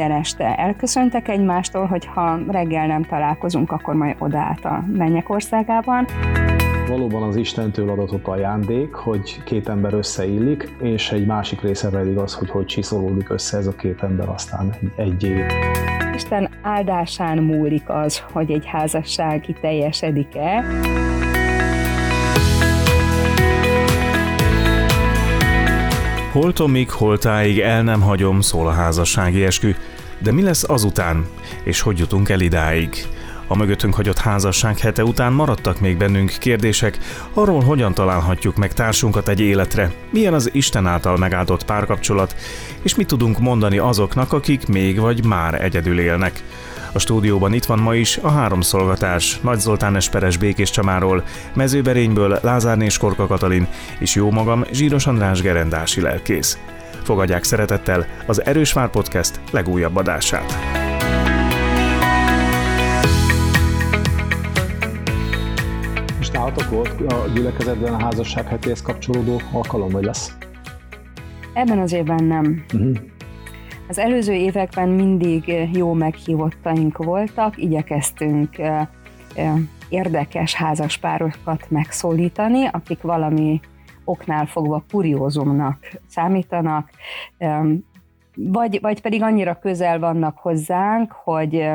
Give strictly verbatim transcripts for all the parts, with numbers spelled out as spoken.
minden este elköszöntek egymástól, hogy ha reggel nem találkozunk, akkor majd odaállt a mennyek országában. Valóban az Istentől adatott ajándék, hogy két ember összeillik, és egy másik része pedig az, hogy hogy csiszolódik össze ez a két ember aztán egyé. Isten áldásán múlik az, hogy egy házasság kiteljesedik-e. Holtomig, holtáig el nem hagyom, szól a házassági eskü. De mi lesz azután? És hogy jutunk el idáig? A mögöttünk hagyott házasság hete után maradtak még bennünk kérdések arról, hogyan találhatjuk meg társunkat egy életre, milyen az Isten által megáldott párkapcsolat, és mit tudunk mondani azoknak, akik még vagy már egyedül élnek. A stúdióban itt van ma is a háromszolgatás Nagy Zoltán Esperes Békés Csamáról, Mezőberényből Lázárné Skorka Katalin és jómagam Zsíros András gerendási lelkész. Fogadják szeretettel az Erős Vár Podcast legújabb adását. Nálatok volt a gyülekezetben a házasság hetéhez kapcsolódó alkalom, vagy lesz? Ebben az évben nem. Uh-huh. Az előző években mindig jó meghívottaink voltak, igyekeztünk érdekes házaspárokat megszólítani, akik valami oknál fogva kuriózumnak számítanak, vagy, vagy pedig annyira közel vannak hozzánk, hogy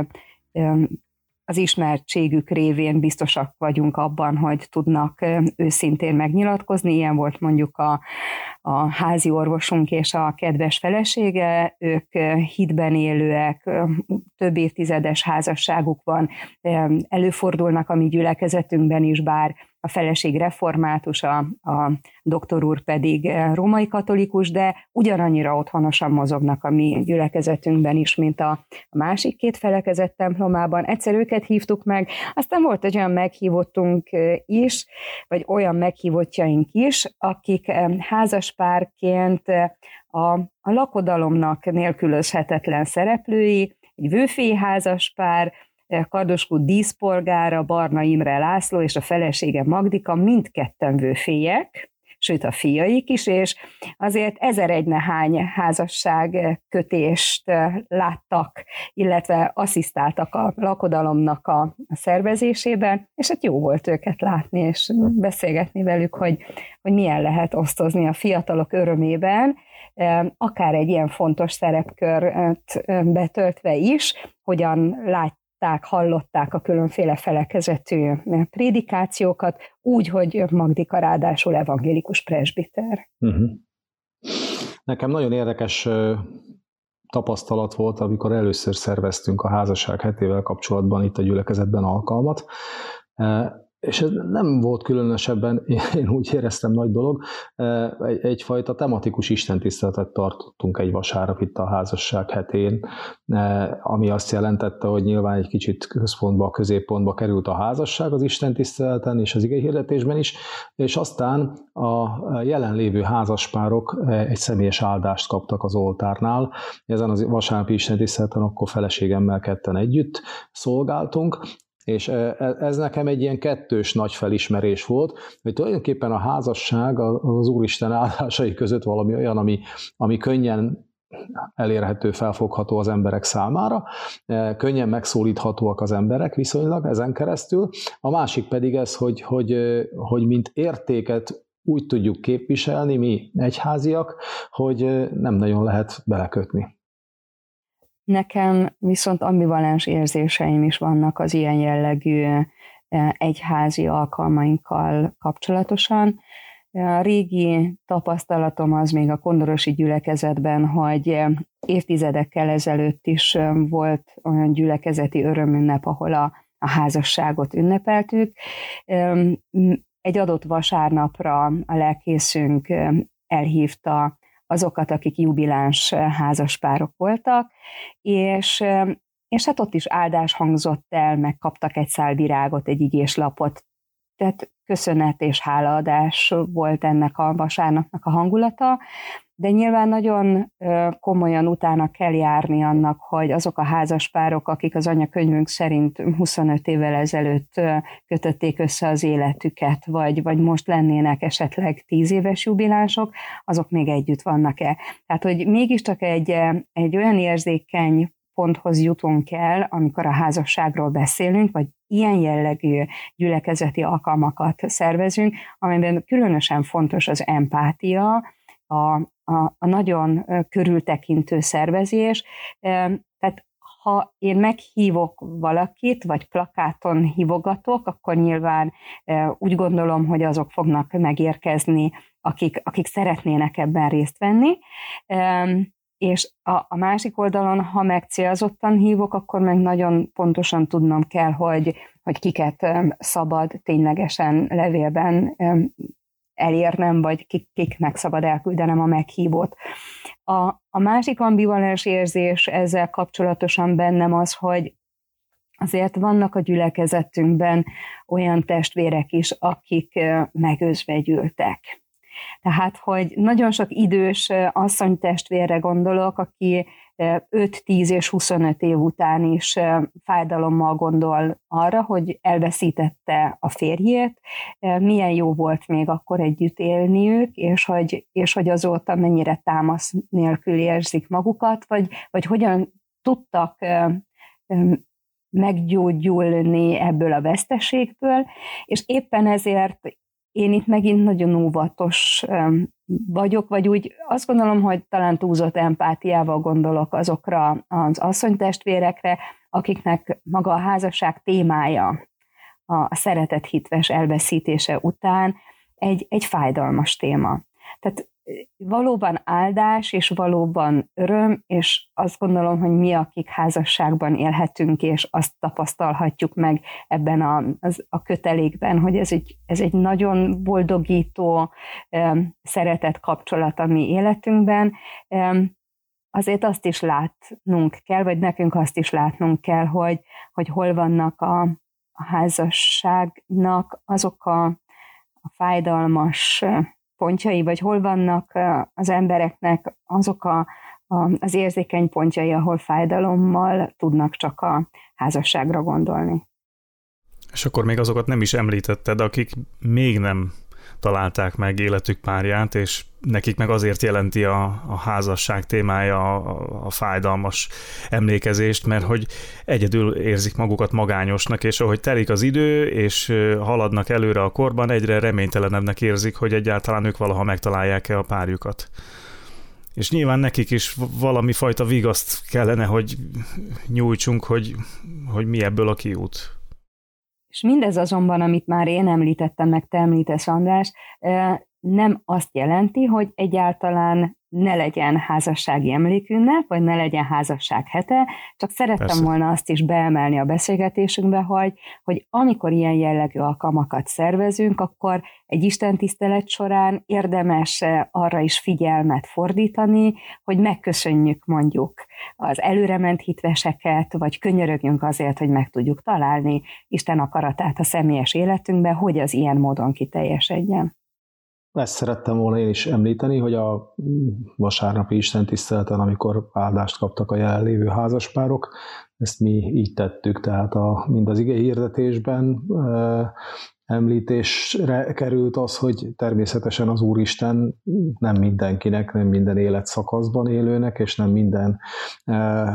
az ismertségük révén biztosak vagyunk abban, hogy tudnak őszintén megnyilatkozni. Ilyen volt mondjuk a, a házi orvosunk és a kedves felesége, ők hitben élőek, több évtizedes házasságuk van, előfordulnak a mi gyülekezetünkben is, bár a feleség református, a, a doktor úr pedig római katolikus, de ugyanannyira otthonosan mozognak a mi gyülekezetünkben is, mint a, a másik két felekezet templomában. Egyszer őket hívtuk meg, aztán volt egy olyan meghívottunk is, vagy olyan meghívottjaink is, akik házaspárként a, a lakodalomnak nélkülözhetetlen szereplői, egy vőfély házaspár, Kardoskút díszpolgára, Barna Imre László és a felesége Magdika mindketten vőfélyek, sőt a fiaik is, és azért ezeregy nehány házasságkötést láttak, illetve asszisztáltak a lakodalomnak a szervezésében, és hát jó volt őket látni, és beszélgetni velük, hogy, hogy milyen lehet osztozni a fiatalok örömében, akár egy ilyen fontos szerepkört betöltve is, hogyan látják, hallották a különféle felekezetű prédikációkat, úgy, hogy Magdika ráadásul evangélikus presbiter. Uh-huh. Nekem nagyon érdekes tapasztalat volt, amikor először szerveztünk a házasság hetével kapcsolatban itt a gyülekezetben alkalmat, és ez nem volt különösebben, én úgy éreztem, nagy dolog, egyfajta tematikus istentiszteletet tartottunk egy vasárnap itt a házasság hetén, ami azt jelentette, hogy nyilván egy kicsit központba, középpontba került a házasság az istentiszteleten és az igehirdetésben is, és aztán a jelenlévő házaspárok egy személyes áldást kaptak az oltárnál. Ezen a vasárnapi istentiszteleten akkor feleségemmel ketten együtt szolgáltunk, és ez nekem egy ilyen kettős nagy felismerés volt, hogy tulajdonképpen a házasság az Úristen áldásai között valami olyan, ami, ami könnyen elérhető, felfogható az emberek számára, könnyen megszólíthatóak az emberek viszonylag ezen keresztül. A másik pedig ez, hogy, hogy, hogy mint értéket úgy tudjuk képviselni mi egyháziak, hogy nem nagyon lehet belekötni. Nekem viszont ambivalens érzéseim is vannak az ilyen jellegű egyházi alkalmainkkal kapcsolatosan. A régi tapasztalatom az még a kondorosi gyülekezetben, hogy évtizedekkel ezelőtt is volt olyan gyülekezeti örömünnep, ahol a, a házasságot ünnepeltük. Egy adott vasárnapra a lelkészünk elhívta azokat, akik jubiláns házaspárok voltak, és, és hát ott is áldás hangzott el, meg kaptak egy szál virágot, egy igéslapot. Tehát köszönet és hálaadás volt ennek a vasárnapnak a hangulata, de nyilván nagyon komolyan utána kell járni annak, hogy azok a házaspárok, akik az anyakönyvünk szerint huszonöt évvel ezelőtt kötötték össze az életüket, vagy, vagy most lennének esetleg tíz éves jubilánsok, azok még együtt vannak-e. Tehát, hogy mégiscsak egy, egy olyan érzékeny ponthoz jutunk el, amikor a házasságról beszélünk, vagy ilyen jellegű gyülekezeti alkalmakat szervezünk, amelyben különösen fontos az empátia, a, a, a nagyon körültekintő szervezés. Tehát ha én meghívok valakit, vagy plakáton hívogatok, akkor nyilván úgy gondolom, hogy azok fognak megérkezni, akik, akik szeretnének ebben részt venni. És a, a másik oldalon, ha megcélzottan hívok, akkor meg nagyon pontosan tudnom kell, hogy, hogy kiket szabad ténylegesen levélben elérnem, vagy kik, kiknek szabad elküldenem a meghívót. A, a másik ambivalens érzés ezzel kapcsolatosan bennem az, hogy azért vannak a gyülekezetünkben olyan testvérek is, akik megőzve gyűltek. Tehát, hogy nagyon sok idős asszonytestvérre gondolok, aki öt, tíz és huszonöt év után is fájdalommal gondol arra, hogy elveszítette a férjét, milyen jó volt még akkor együtt élniük, és hogy, és hogy azóta mennyire támasz nélkül érzik magukat, vagy, vagy hogyan tudtak meggyógyulni ebből a veszteségből, és éppen ezért én itt megint nagyon óvatos vagyok, vagy úgy azt gondolom, hogy talán túlzott empátiával gondolok azokra az asszonytestvérekre, akiknek maga a házasság témája a szeretet hitves elveszítése után egy, egy fájdalmas téma. Tehát valóban áldás, és valóban öröm, és azt gondolom, hogy mi, akik házasságban élhetünk, és azt tapasztalhatjuk meg ebben a, az, a kötelékben, hogy ez egy, ez egy nagyon boldogító szeretett kapcsolat a mi életünkben. Azért azt is látnunk kell, vagy nekünk azt is látnunk kell, hogy, hogy hol vannak a, a házasságnak azok a, a fájdalmas pontjai, vagy hol vannak az embereknek azok a, a, az érzékeny pontjai, ahol fájdalommal tudnak csak a házasságra gondolni. És akkor még azokat nem is említetted, akik még nem találták meg életük párját, és nekik meg azért jelenti a, a házasság témája a, a fájdalmas emlékezést, mert hogy egyedül érzik magukat magányosnak, és ahogy telik az idő, és haladnak előre a korban, egyre reménytelenebbnek érzik, hogy egyáltalán ők valaha megtalálják-e a párjukat. És nyilván nekik is valami fajta vigaszt kellene, hogy nyújtsunk, hogy, hogy mi ebből a kiút. És mindez azonban, amit már én említettem, meg te említesz, András, nem azt jelenti, hogy egyáltalán ne legyen házassági emlékünnep, vagy ne legyen házasság hete, csak szerettem Persze. volna azt is beemelni a beszélgetésünkbe, hogy, hogy amikor ilyen jellegű alkalmakat szervezünk, akkor egy istentisztelet során érdemes arra is figyelmet fordítani, hogy megköszönjük mondjuk az előrement hitveseket, vagy könyörögjünk azért, hogy meg tudjuk találni Isten akaratát a személyes életünkben, hogy az ilyen módon kiteljesedjen. Ezt szerettem volna én is említeni, hogy a vasárnapi istentiszteleten, amikor áldást kaptak a jelenlévő házaspárok, ezt mi így tettük, tehát a, mind az ige hirdetésben e, említésre került az, hogy természetesen az Úristen nem mindenkinek, nem minden életszakaszban élőnek, és nem minden e,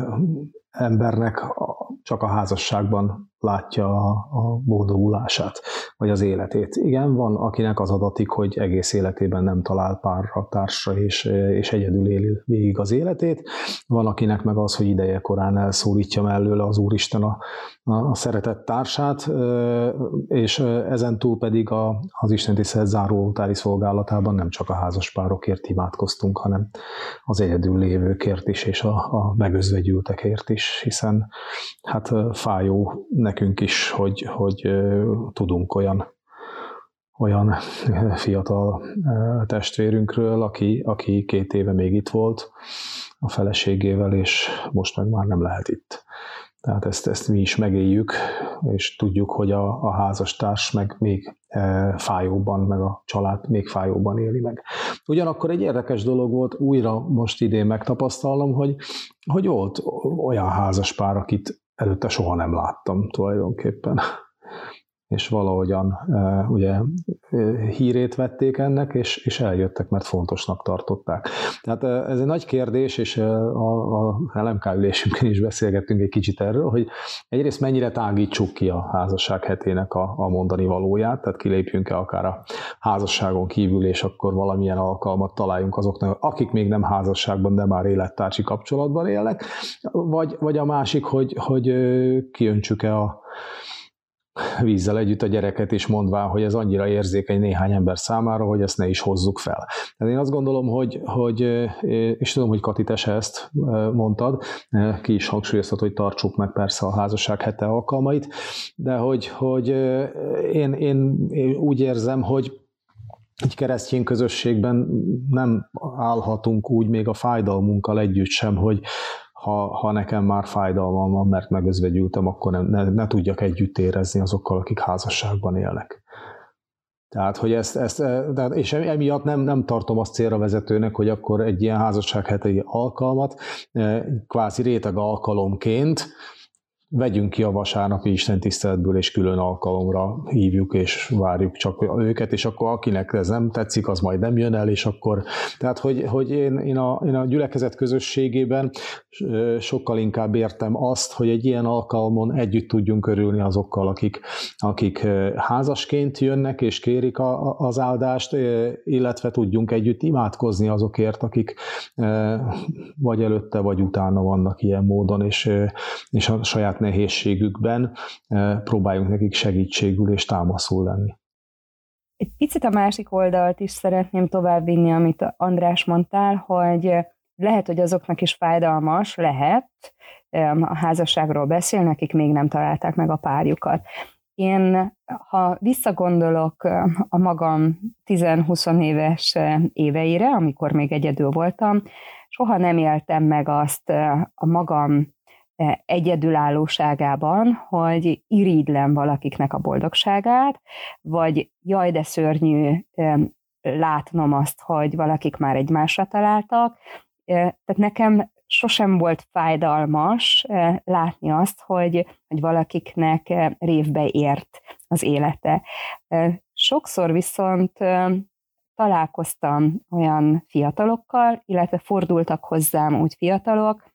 embernek csak a házasságban látja a boldogulását, vagy az életét. Igen, van, akinek az adatik, hogy egész életében nem talál párra, társra, és, és egyedül éli végig az életét. Van, akinek meg az, hogy ideje korán elszólítja mellőle az Úristen a, a szeretett társát, és ezentúl pedig a, az istentisztelet záró oltári szolgálatában nem csak a házaspárokért imádkoztunk, hanem az egyedül lévőkért is, és a, a megőzve gyűltekért is, hiszen hát fájó nekünk is, hogy, hogy tudunk olyan, olyan fiatal testvérünkről, aki, aki két éve még itt volt a feleségével, és most meg már nem lehet itt. Tehát ezt, ezt mi is megéljük, és tudjuk, hogy a, a házastárs meg még fájóban, meg a család még fájóban éli meg. Ugyanakkor egy érdekes dolog volt, újra most idén megtapasztalom, hogy, hogy volt olyan házaspár, akit előtte soha nem láttam tulajdonképpen. és valahogyan ugye hírét vették ennek, és, és eljöttek, mert fontosnak tartották. Tehát ez egy nagy kérdés, és a, a el em ká ülésünkön is beszélgettünk egy kicsit erről, hogy egyrészt mennyire tágítsuk ki a házasság hetének a, a mondani valóját, tehát kilépjünk-e akár a házasságon kívül, és akkor valamilyen alkalmat találjunk azoknak, akik még nem házasságban, de már élettársi kapcsolatban élnek, vagy, vagy a másik, hogy, hogy kiöntsük-e a vízzel együtt a gyereket is, mondván, hogy ez annyira érzékeny néhány ember számára, hogy ezt ne is hozzuk fel. Tehát én azt gondolom, hogy, hogy és tudom, hogy Kati, te se ezt mondtad, ki is hangsúlyoztat, hogy tartsuk meg persze a házasság hete alkalmait, de hogy, hogy én, én, én úgy érzem, hogy egy keresztény közösségben nem állhatunk úgy még a fájdalmunkkal együtt sem, hogy Ha, ha nekem már fájdalmam van, mert megözvegyültem, akkor nem, ne, ne tudjak együtt érezni azokkal, akik házasságban élnek. Tehát, hogy ezt, ezt és emiatt nem, nem tartom azt célra vezetőnek, hogy akkor egy ilyen házasságheti alkalmat kvázi réteg alkalomként vegyünk ki a vasárnapi istentiszteletből, és külön alkalomra hívjuk, és várjuk csak őket, és akkor akinek ez nem tetszik, az majd nem jön el, és akkor... Tehát, hogy, hogy én, én, a, én a gyülekezet közösségében sokkal inkább értem azt, hogy egy ilyen alkalmon együtt tudjunk örülni azokkal, akik, akik házasként jönnek, és kérik a, az áldást, illetve tudjunk együtt imádkozni azokért, akik vagy előtte, vagy utána vannak ilyen módon, és, és a saját nehézségükben próbáljunk nekik segítségül és támaszul lenni. Egy picit a másik oldalt is szeretném továbbvinni, amit András mondtál, hogy lehet, hogy azoknak is fájdalmas, lehet a házasságról beszélni, akik még nem találták meg a párjukat. Én, ha visszagondolok a magam tíz-húsz éves éveire, amikor még egyedül voltam, soha nem éltem meg azt a magam egyedülállóságában, hogy irigylem valakiknek a boldogságát, vagy jaj, de szörnyű látnom azt, hogy valakik már egymásra találtak. Tehát nekem sosem volt fájdalmas látni azt, hogy, hogy valakiknek révbe ért az élete. Sokszor viszont találkoztam olyan fiatalokkal, illetve fordultak hozzám úgy fiatalok,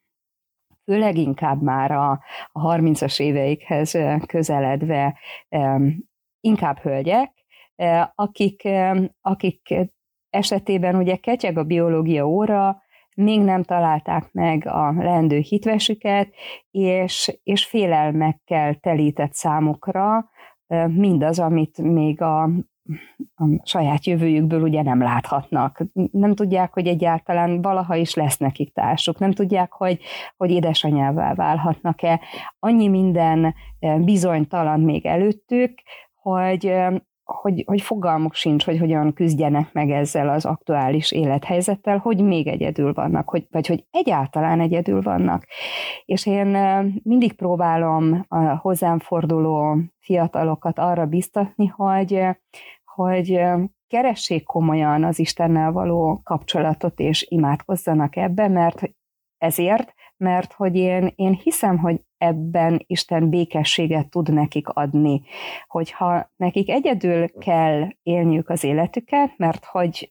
főleg inkább már a, a harmincas éveikhez közeledve inkább hölgyek, akik, akik esetében ugye ketyeg a biológia óra, még nem találták meg a leendő hitvesüket, és, és félelmekkel telített számukra mindaz, amit még a a saját jövőjükből ugye nem láthatnak. Nem tudják, hogy egyáltalán valaha is lesz nekik társuk. Nem tudják, hogy, hogy édesanyává válhatnak-e. Annyi minden bizonytalan még előttük, hogy, hogy, hogy fogalmuk sincs, hogy hogyan küzdjenek meg ezzel az aktuális élethelyzettel, hogy még egyedül vannak, hogy, vagy hogy egyáltalán egyedül vannak. És én mindig próbálom a hozzám forduló fiatalokat arra biztatni, hogy hogy keressék komolyan az Istennel való kapcsolatot, és imádkozzanak ebbe, mert ezért, mert hogy én, én hiszem, hogy ebben Isten békességet tud nekik adni, hogyha nekik egyedül kell élniük az életüket, mert hogy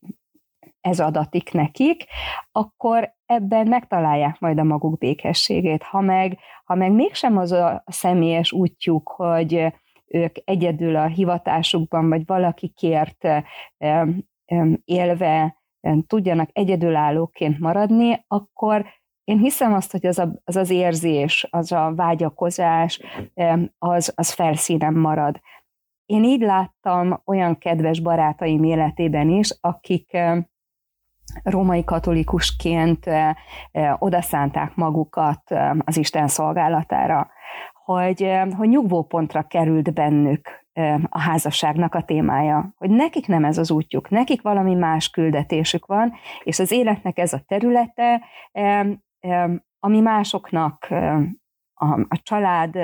ez adatik nekik, akkor ebben megtalálják majd a maguk békességét. Ha meg, ha meg mégsem az a személyes útjuk, hogy ők egyedül a hivatásukban, vagy valakikért élve tudjanak egyedülállóként maradni, akkor én hiszem azt, hogy az a, az, az érzés, az a vágyakozás, az, az felszínen marad. Én így láttam olyan kedves barátaim életében is, akik római katolikusként odaszánták magukat az Isten szolgálatára. Hogy, hogy nyugvópontra került bennük a házasságnak a témája, hogy nekik nem ez az útjuk, nekik valami más küldetésük van, és az életnek ez a területe, ami másoknak a család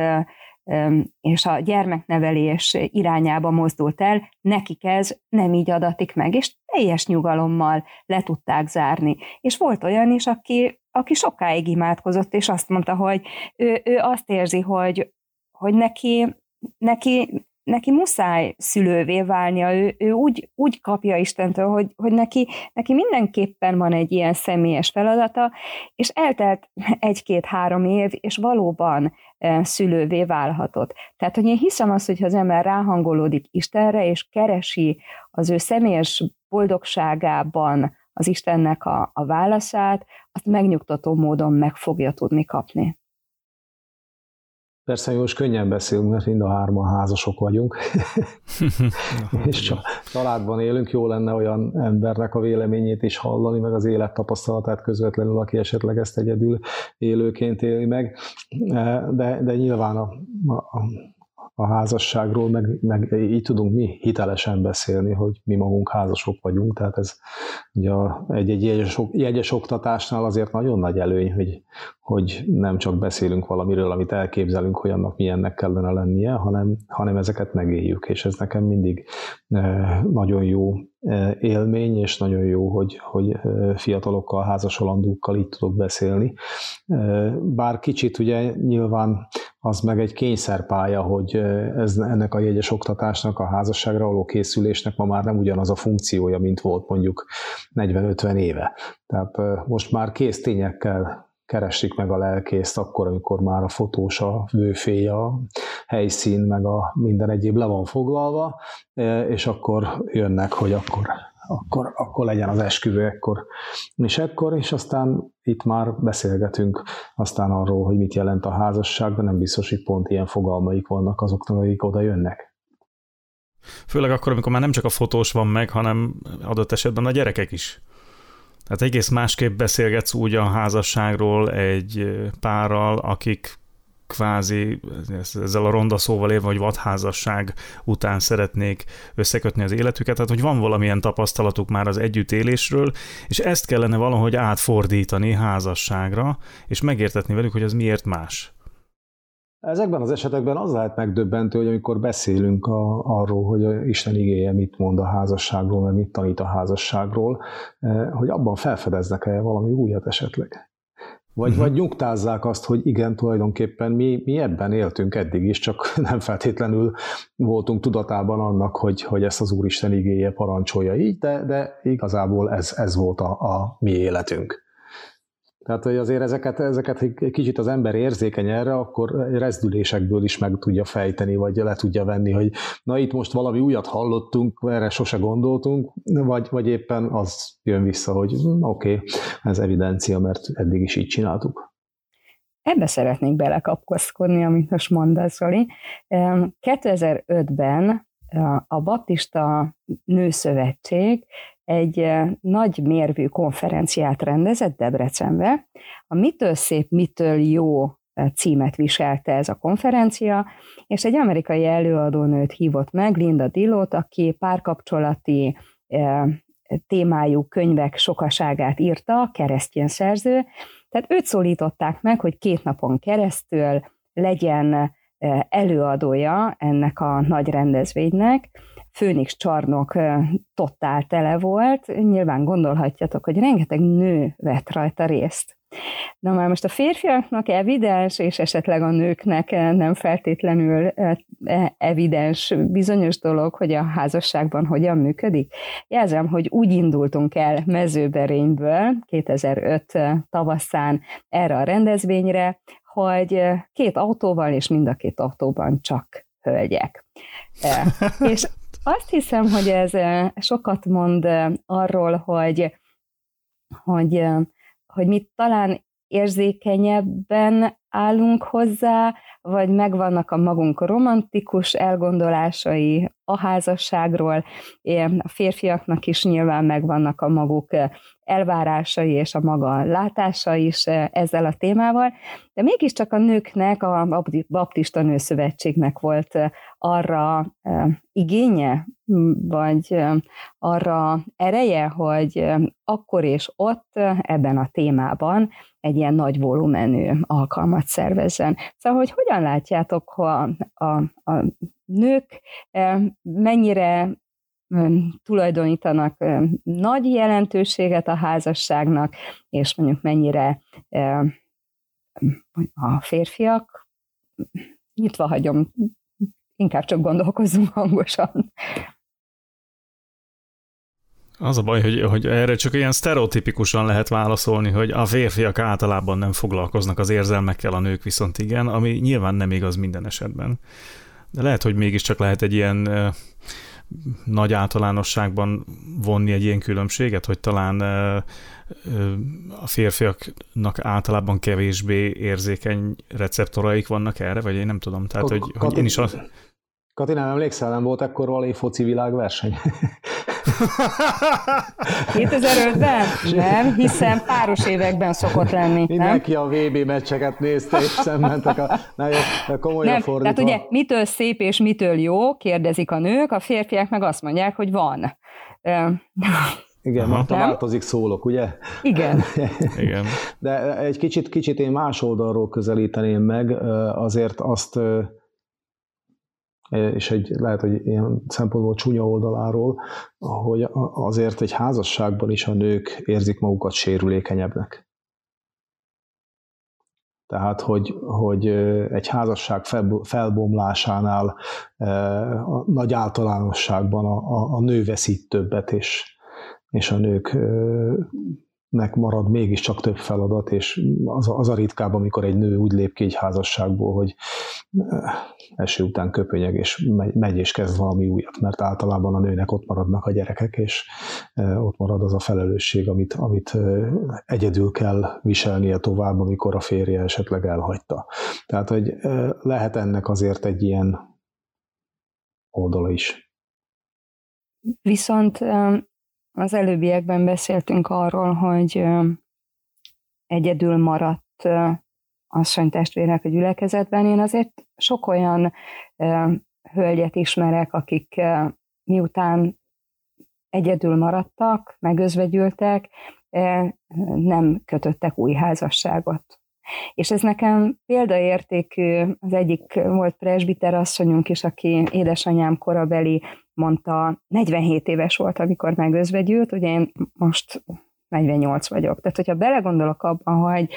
és a gyermeknevelés irányába mozdult el, nekik ez nem így adatik meg, és teljes nyugalommal le tudták zárni. És volt olyan is, aki aki sokáig imádkozott, és azt mondta, hogy ő, ő azt érzi, hogy, hogy neki, neki neki muszáj szülővé válnia, ő, ő úgy, úgy kapja Istentől, hogy, hogy neki, neki mindenképpen van egy ilyen személyes feladata, és eltelt egy-két-három év, és valóban szülővé válhatott. Tehát, hogy én hiszem azt, hogyha az ember ráhangolódik Istenre, és keresi az ő személyes boldogságában az Istennek a, a válaszát, azt megnyugtató módon meg fogja tudni kapni. Persze, most könnyen beszélünk, mert mind a hárman házasok vagyunk, és családban élünk, jó lenne olyan embernek a véleményét is hallani, meg az élettapasztalatát közvetlenül, aki esetleg ezt egyedül élőként éli meg, de, de nyilván a, a, a házasságról, meg, meg így tudunk mi hitelesen beszélni, hogy mi magunk házasok vagyunk, tehát ez ugye a, egy, egy jegyes, jegyes oktatásnál azért nagyon nagy előny, hogy hogy nem csak beszélünk valamiről, amit elképzelünk, hogy annak milyennek kellene lennie, hanem, hanem ezeket megéljük, és ez nekem mindig nagyon jó élmény, és nagyon jó, hogy, hogy fiatalokkal, házasolandókkal így tudok beszélni. Bár kicsit ugye nyilván az meg egy kényszerpálya, hogy ez, ennek a jegyes oktatásnak, a házasságra való készülésnek ma már nem ugyanaz a funkciója, mint volt mondjuk negyven-ötven éve. Tehát most már kész tényekkel keresik meg a lelkészt akkor, amikor már a fotós, a vőfély, a helyszín, meg a minden egyéb le van foglalva, és akkor jönnek, hogy akkor, akkor, akkor legyen az esküvő ekkor és ekkor, és aztán itt már beszélgetünk aztán arról, hogy mit jelent a házasság, de nem biztos, hogy pont ilyen fogalmaik vannak azoknak, akik oda jönnek. Főleg akkor, amikor már nem csak a fotós van meg, hanem adott esetben a gyerekek is. Tehát egész másképp beszélgetsz úgy a házasságról egy párral, akik kvázi, ezzel a ronda szóval élve, hogy vadházasság után szeretnék összekötni az életüket, tehát hogy van valamilyen tapasztalatuk már az együttélésről, és ezt kellene valahogy átfordítani házasságra, és megértetni velük, hogy ez miért más. Ezekben az esetekben az lehet megdöbbentő, hogy amikor beszélünk a, arról, hogy Isten igéje mit mond a házasságról, meg mit tanít a házasságról, hogy abban felfedeznek-e valami újat esetleg. Vagy, vagy nyugtázzák azt, hogy igen, tulajdonképpen mi, mi ebben éltünk eddig is, csak nem feltétlenül voltunk tudatában annak, hogy, hogy ezt az Úristen igéje parancsolja így, de, de igazából ez, ez volt a, a mi életünk. Tehát, hogy azért ezeket, ezeket egy kicsit az ember érzékeny erre, akkor rezdülésekből is meg tudja fejteni, vagy le tudja venni, hogy na itt most valami újat hallottunk, erre sose gondoltunk, vagy, vagy éppen az jön vissza, hogy oké, okay, ez evidencia, mert eddig is így csináltuk. Ebbe szeretnék belekapaszkodni, amit most mondasz, Zoli. kétezer-ötben a Baptista Nőszövetség egy nagy mérvű konferenciát rendezett Debrecenbe. A Mitől szép, mitől jó címet viselte ez a konferencia, és egy amerikai előadónőt hívott meg, Linda Dillot, aki párkapcsolati témájú könyvek sokaságát írta, keresztény szerző. Tehát őt szólították meg, hogy két napon keresztül legyen előadója ennek a nagy rendezvénynek. Főnix csarnok totál tele volt, nyilván gondolhatjátok, hogy rengeteg nő vett rajta részt. Na már most a férfiaknak evidens, és esetleg a nőknek nem feltétlenül evidens bizonyos dolog, hogy a házasságban hogyan működik. Jelzem, hogy úgy indultunk el Mezőberényből kétezer-öt tavaszán erre a rendezvényre, hogy két autóval, és mind a két autóban csak hölgyek. És azt hiszem, hogy ez sokat mond arról, hogy, hogy, hogy mi talán érzékenyebben állunk hozzá, vagy megvannak a magunk romantikus elgondolásai a házasságról, a férfiaknak is nyilván megvannak a maguk elvárásai és a maga látása is ezzel a témával, de mégiscsak a nőknek, a Baptista Nőszövetségnek volt arra igénye, vagy arra ereje, hogy akkor és ott ebben a témában egy ilyen nagy volumenű alkalmat szervezzen. Szóval, hogy hogyan látjátok, ha a, a nők mennyire tulajdonítanak nagy jelentőséget a házasságnak, és mondjuk mennyire a férfiak, nyitva hagyom inkább csak gondolkozzunk hangosan. Az a baj, hogy, hogy erre csak ilyen sztereotipikusan lehet válaszolni, hogy a férfiak általában nem foglalkoznak az érzelmekkel, a nők viszont igen, ami nyilván nem igaz minden esetben. De lehet, hogy mégiscsak lehet egy ilyen ö, nagy általánosságban vonni egy ilyen különbséget, hogy talán ö, ö, a férfiaknak általában kevésbé érzékeny receptoraik vannak erre, vagy én nem tudom. Tehát, hogy, Kati, hogy én is az... Kati, nem emlékszel, nem volt ekkor valami foci világverseny? kétezer-ötben? Nem, hiszen páros években szokott lenni. Mindenki nem? A vé bé meccseket nézte, és szemmentek a... Na jó, komolyan nem, fordítva. Tehát ugye mitől szép és mitől jó, kérdezik a nők, a férfiak meg azt mondják, hogy van. Igen, mert változik szólok, ugye? Igen. Igen. De egy kicsit, kicsit én más oldalról közelíteném meg, azért azt... és egy, lehet, hogy ilyen szempontból csúnya oldaláról, hogy azért egy házasságban is a nők érzik magukat sérülékenyebbnek. Tehát, hogy, hogy egy házasság felbomlásánál a nagy általánosságban a, a, a nő veszít többet, és, és a nőknek marad mégiscsak több feladat, és az, az a ritkább, amikor egy nő úgy lép ki egy házasságból, hogy eső után köpönyeg, és megy és kezd valami újat, mert általában a nőnek ott maradnak a gyerekek, és ott marad az a felelősség, amit, amit egyedül kell viselnie tovább, amikor a férje esetleg elhagyta. Tehát, hogy lehet ennek azért egy ilyen oldala is. Viszont az előbbiekben beszéltünk arról, hogy egyedül maradt asszonytestvérek a gyülekezetben. Én azért sok olyan e, hölgyet ismerek, akik e, miután egyedül maradtak, megözvegyültek, e, nem kötöttek új házasságot. És ez nekem példaértékű, az egyik volt presbiter asszonyunk is, aki édesanyám korabeli, mondta, negyvenhét éves volt, amikor megözvegyült, ugye én most negyvennyolc vagyok. Tehát, hogyha belegondolok abban, hogy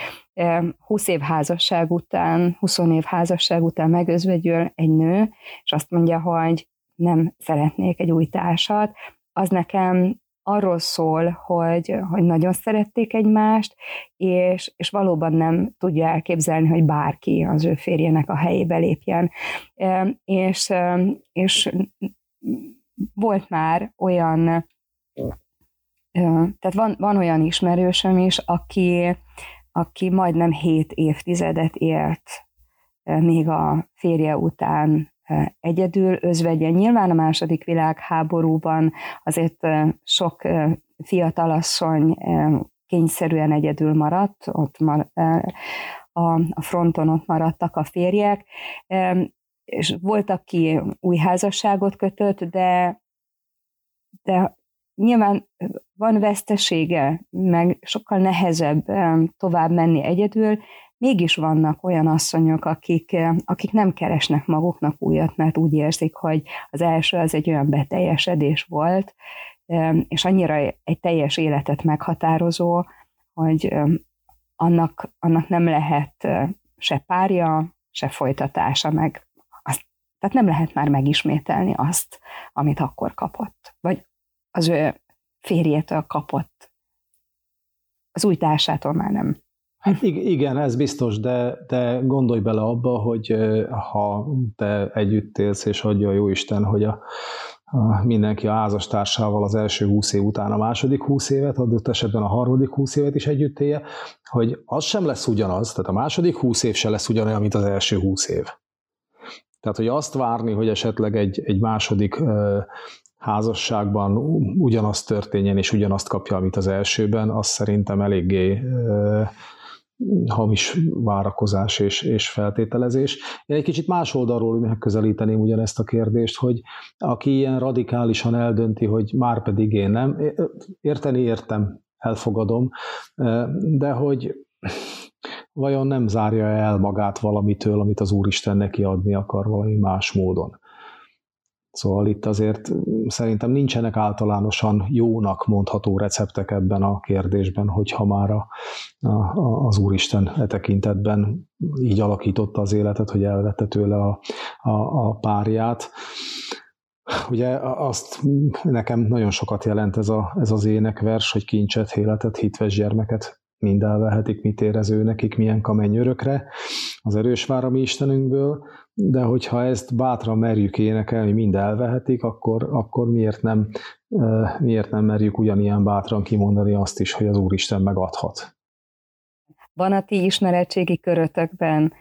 húsz év házasság után, húsz év házasság után megözvegyül egy nő, és azt mondja, hogy nem szeretnék egy új társat, az nekem arról szól, hogy, hogy nagyon szerették egymást, és, és valóban nem tudja elképzelni, hogy bárki az ő férjének a helyébe lépjen. És, és volt már olyan... Tehát van, van olyan ismerősöm is, aki, aki majdnem hét évtizedet élt még a férje után egyedül, özvegyen. Nyilván a második világháborúban azért sok fiatalasszony kényszerűen egyedül maradt, ott mar, a fronton ott maradtak a férjek, és volt, aki új házasságot kötött, de, de nyilván van vesztesége, meg sokkal nehezebb tovább menni egyedül, mégis vannak olyan asszonyok, akik, akik nem keresnek maguknak újat, mert úgy érzik, hogy az első az egy olyan beteljesedés volt, és annyira egy teljes életet meghatározó, hogy annak, annak nem lehet se párja, se folytatása, meg azt, tehát nem lehet már megismételni azt, amit akkor kapott, vagy az ő férjétől kapott. Az új társától már nem. Hát igen, ez biztos, de, de gondolj bele abba, hogy ha te együtt élsz, és adja a jóisten, hogy a, a mindenki a házastársával az első húsz év után a második húsz évet, adott esetben a harmadik húsz évet is együtt élje, hogy az sem lesz ugyanaz, tehát a második húsz év se lesz ugyanolyan, mint az első húsz év. Tehát, hogy azt várni, hogy esetleg egy, egy második házasságban ugyanaz történjen, és ugyanazt kapja, amit az elsőben, az szerintem eléggé eh, hamis várakozás és, és feltételezés. Én egy kicsit más oldalról megközelíteném ugyanezt a kérdést, hogy aki ilyen radikálisan eldönti, hogy már pedig én nem, érteni értem, elfogadom, de hogy vajon nem zárja el magát valamitől, amit az Úristen neki adni akar valami más módon. Szóval itt azért szerintem nincsenek általánosan jónak mondható receptek ebben a kérdésben, hogyha már a, a, az Úristen e tekintetben így alakította az életet, hogy elvette tőle a, a, a párját. Ugye azt nekem nagyon sokat jelent ez, a, ez az énekvers, hogy kincset, héletet, hitves gyermeket mind elvehetik, mit érező nekik, milyen kamenny örökre, az erős vár a mi Istenünkből, de hogyha ezt bátran merjük énekelni, hogy mind elvehetik, akkor, akkor miért, nem, miért nem merjük ugyanilyen bátran kimondani azt is, hogy az Úristen megadhat. Van a ti ismeretségi körötökben,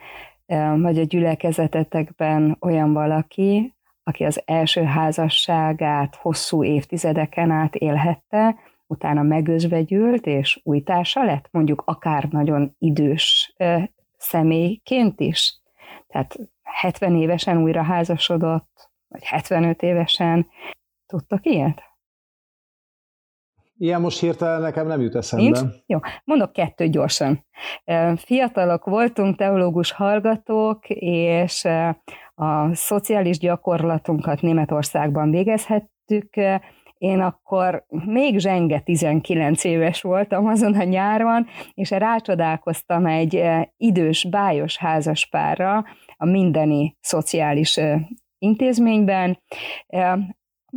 vagy a gyülekezetetekben olyan valaki, aki az első házasságát hosszú évtizedeken át élhette, utána megözve gyűlt, és új társa lett, mondjuk akár nagyon idős személyként is. Tehát hetven évesen újra házasodott, vagy hetvenöt évesen. Tudtak ilyet? Ilyen most hirtelen nekem nem jut eszembe. Nincs? Jó, mondok kettőt gyorsan. Fiatalok voltunk, teológus hallgatók, és a szociális gyakorlatunkat Németországban végezhettük. Én akkor még zsenge tizenkilenc éves voltam azon a nyáron, és rácsodálkoztam egy idős, bájos házaspárra a mindeni szociális intézményben.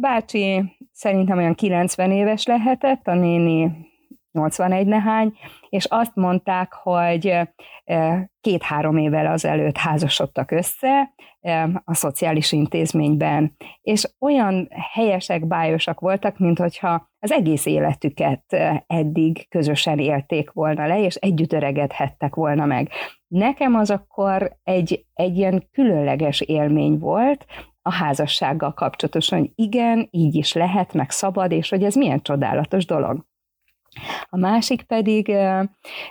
Bácsi szerintem olyan kilencven éves lehetett, a néni nyolcvanegy nehány, és azt mondták, hogy két-három évvel azelőtt házasodtak össze a szociális intézményben, és olyan helyesek, bájosak voltak, mint hogyha az egész életüket eddig közösen élték volna le, és együtt öregedhettek volna meg. Nekem az akkor egy, egy ilyen különleges élmény volt a házassággal kapcsolatosan, hogy igen, így is lehet, meg szabad, és hogy ez milyen csodálatos dolog. A másik pedig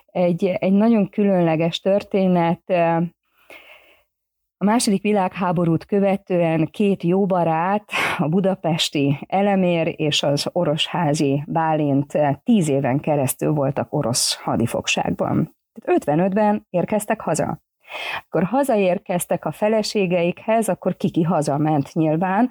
egy, egy nagyon különleges történet. A második világháborút követően két jó barát, a budapesti Elemér és az orosházi Bálint tíz éven keresztül voltak orosz hadifogságban. ötvenötben érkeztek haza. Akkor hazaérkeztek a feleségeikhez, akkor Kiki hazament nyilván,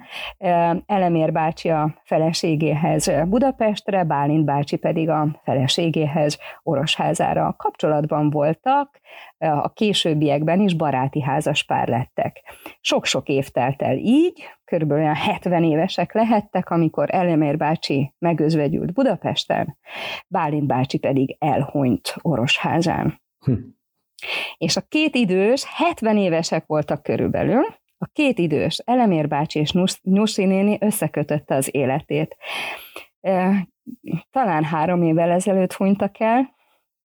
Elemér bácsi a feleségéhez Budapestre, Bálint bácsi pedig a feleségéhez Orosházára kapcsolatban voltak, a későbbiekben is baráti házaspár lettek. Sok-sok év telt el így, körülbelül olyan hetven évesek lehettek, amikor Elemér bácsi megözve gyűlt Budapesten, Bálint bácsi pedig elhunyt Orosházán. Hm. És a két idős, hetven évesek voltak körülbelül, a két idős, Elemér bácsi és Nyussi néni összekötötte az életét. Talán három évvel ezelőtt hunytak el,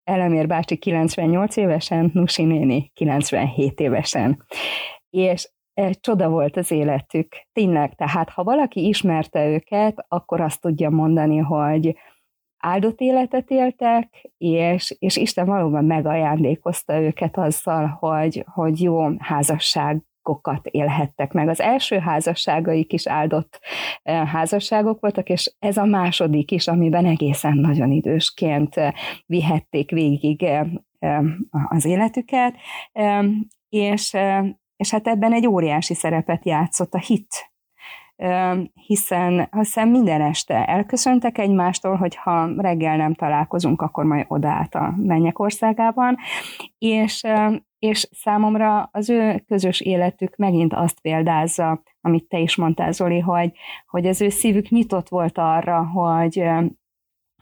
Elemér bácsi kilencvennyolc évesen, Nyussi néni kilencvenhét évesen. És csoda volt az életük. Tényleg, tehát ha valaki ismerte őket, akkor azt tudja mondani, hogy áldott életet éltek, és, és Isten valóban megajándékozta őket azzal, hogy, hogy jó házasságokat élhettek meg. Az első házasságaik is áldott házasságok voltak, és ez a második is, amiben egészen nagyon idősként vihették végig az életüket, és, és hát ebben egy óriási szerepet játszott a hit. Hiszen, hiszen minden este elköszöntek egymástól, hogyha reggel nem találkozunk, akkor majd odaállt a mennyek országában, és, és számomra az ő közös életük megint azt példázza, amit te is mondtál, Zoli, hogy, hogy az ő szívük nyitott volt arra, hogy,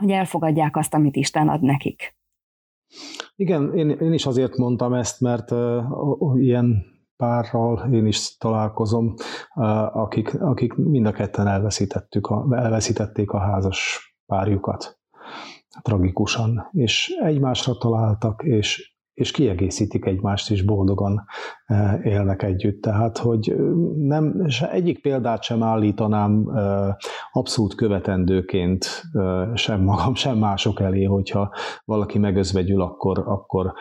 hogy elfogadják azt, amit Isten ad nekik. Igen, én, én is azért mondtam ezt, mert uh, ilyen párral én is találkozom, akik, akik mind a ketten elveszítettük a, elveszítették a házas párjukat tragikusan, és egymásra találtak, és, és kiegészítik egymást, és boldogan élnek együtt. Tehát, hogy nem, se egyik példát sem állítanám abszolút követendőként sem magam, sem mások elé, hogyha valaki megözvegyül, akkor, akkor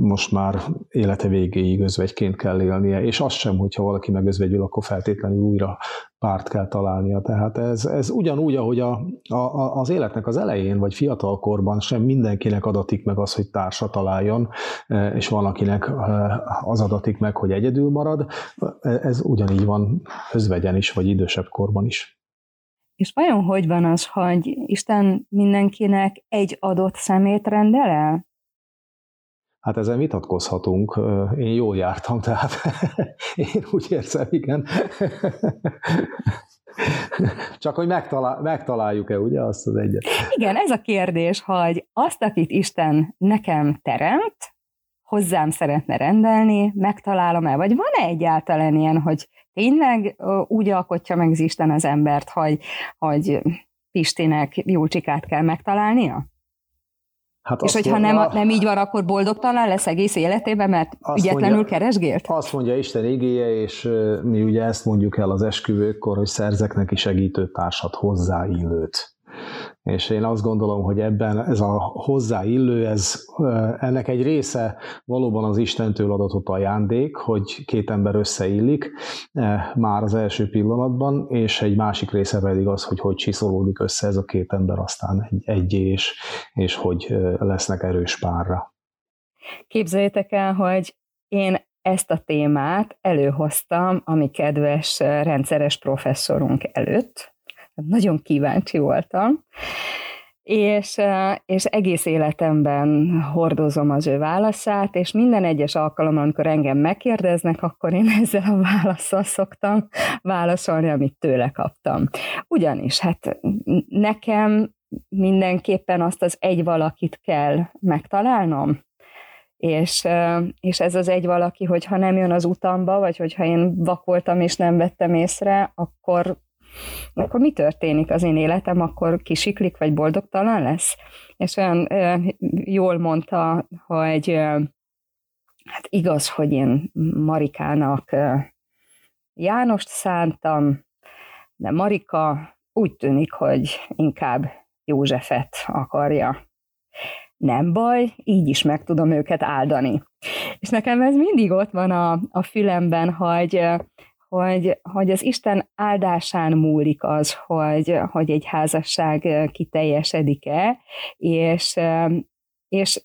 most már élete végéig özvegyként kell élnie, és az sem, hogyha valaki megözvegyül, akkor feltétlenül újra párt kell találnia. Tehát ez, ez ugyanúgy, ahogy a, a, az életnek az elején, vagy fiatalkorban sem mindenkinek adatik meg az, hogy társa találjon, és van, akinek az adatik meg, hogy egyedül marad. Ez ugyanígy van özvegyen is, vagy idősebb korban is. És vajon hogy van az, hogy Isten mindenkinek egy adott szemét rendel el? Hát ezen vitatkozhatunk. Én jól jártam, tehát én úgy érzem, igen. Csak hogy megtalál, megtaláljuk-e, ugye, azt az egyet? Igen, ez a kérdés, hogy azt, akit Isten nekem teremt, hozzám szeretne rendelni, megtalálom-e? Vagy van-e egyáltalán ilyen, hogy tényleg úgy alkotja meg az Isten az embert, hogy, hogy Pistinek Júlcsikát kell megtalálnia? Hát és hogyha mondja, nem, nem így van, akkor boldogtalan lesz egész életében, mert ügyetlenül mondja, keresgélt? Azt mondja Isten igéje, és mi ugye ezt mondjuk el az esküvőkkor, hogy szerzek neki segítőtársat, hozzáillőt. És én azt gondolom, hogy ebben ez a hozzáillő, ez, ennek egy része valóban az Istentől adott ajándék, hogy két ember összeillik már az első pillanatban, és egy másik része pedig az, hogy hogy csiszolódik össze ez a két ember aztán egyé, és, és hogy lesznek erős párra. Képzeljétek el, hogy én ezt a témát előhoztam a mi kedves rendszeres professzorunk előtt. Nagyon kíváncsi voltam, és, és egész életemben hordozom az ő válaszát, és minden egyes alkalommal, amikor engem megkérdeznek, akkor én ezzel a válaszsal szoktam válaszolni, amit tőle kaptam. Ugyanis, hát nekem mindenképpen azt az egy valakit kell megtalálnom, és, és ez az egy valaki, hogyha nem jön az utamba, vagy hogyha én vakoltam és nem vettem észre, akkor akkor mi történik az én életem, akkor kisiklik, vagy boldogtalan lesz? És olyan ö, jól mondta, hogy ö, hát igaz, hogy én Marikának ö, Jánost szántam, de Marika úgy tűnik, hogy inkább Józsefet akarja. Nem baj, így is meg tudom őket áldani. És nekem ez mindig ott van a, a fülemben, hogy... Hogy, hogy az Isten áldásán múlik az, hogy, hogy egy házasság kiteljesedik-e, és, és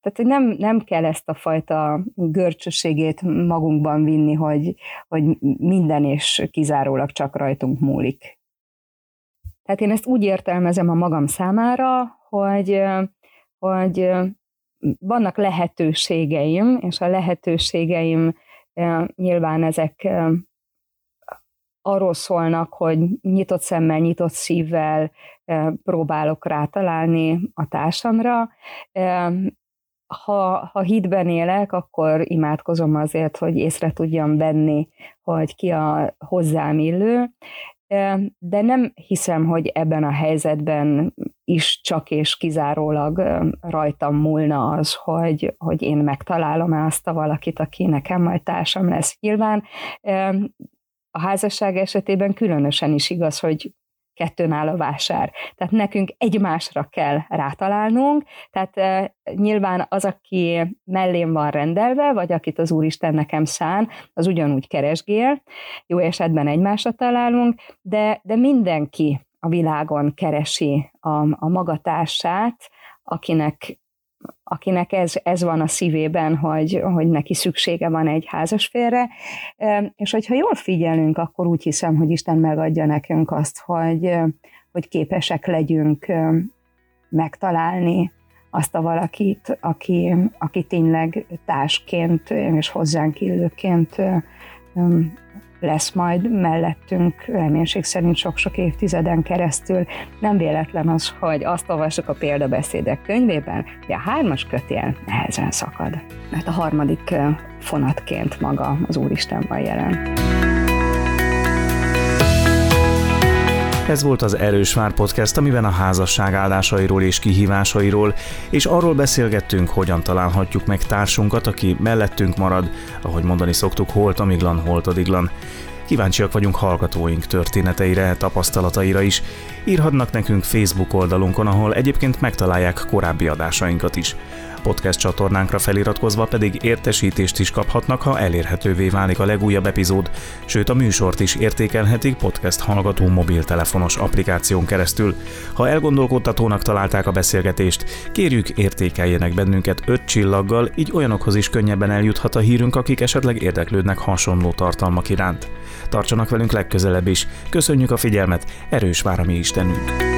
tehát nem, nem kell ezt a fajta görcsösségét magunkban vinni, hogy, hogy minden és kizárólag csak rajtunk múlik. Tehát én ezt úgy értelmezem a magam számára, hogy, hogy vannak lehetőségeim, és a lehetőségeim nyilván ezek... arról szólnak, hogy nyitott szemmel, nyitott szívvel próbálok rátalálni a társamra. Ha, ha hitben élek, akkor imádkozom azért, hogy észre tudjam venni, hogy ki a hozzám illő, de nem hiszem, hogy ebben a helyzetben is csak és kizárólag rajtam múlna az, hogy, hogy én megtalálom-e azt a valakit, aki nekem majd társam lesz. Nyilván a házasság esetében különösen is igaz, hogy kettőn áll a vásár. Tehát nekünk egymásra kell rátalálnunk, tehát e, nyilván az, aki mellém van rendelve, vagy akit az Úristen nekem szán, az ugyanúgy keresgél, jó esetben egymásra találunk, de, de mindenki a világon keresi a, a magatársát, akinek, akinek ez, ez van a szívében, hogy, hogy neki szüksége van egy házasférre, és hogyha jól figyelünk, akkor úgy hiszem, hogy Isten megadja nekünk azt, hogy, hogy képesek legyünk megtalálni azt a valakit, aki, aki tényleg társként és hozzánk illőként lesz majd mellettünk, reménység szerint sok-sok évtizeden keresztül. Nem véletlen az, hogy azt olvassuk a példabeszédek könyvében, hogy a hármas kötél nehezen szakad, mert a harmadik fonatként maga az Úristen van jelen. Ez volt az Erős Vár Podcast, amiben a házasság áldásairól és kihívásairól, és arról beszélgettünk, hogyan találhatjuk meg társunkat, aki mellettünk marad, ahogy mondani szoktuk, holt amiglan, holt adiglan. Kíváncsiak vagyunk hallgatóink történeteire, tapasztalataira is. Írhatnak nekünk Facebook oldalunkon, ahol egyébként megtalálják korábbi adásainkat is. Podcast csatornánkra feliratkozva pedig értesítést is kaphatnak, ha elérhetővé válik a legújabb epizód, sőt a műsort is értékelhetik podcast hallgató mobiltelefonos applikáción keresztül. Ha elgondolkodtatónak találták a beszélgetést, kérjük, értékeljenek bennünket öt csillaggal, így olyanokhoz is könnyebben eljuthat a hírünk, akik esetleg érdeklődnek hasonló tartalmak iránt. Tartsanak velünk legközelebb is, köszönjük a figyelmet, erős vár a mi Istenünk!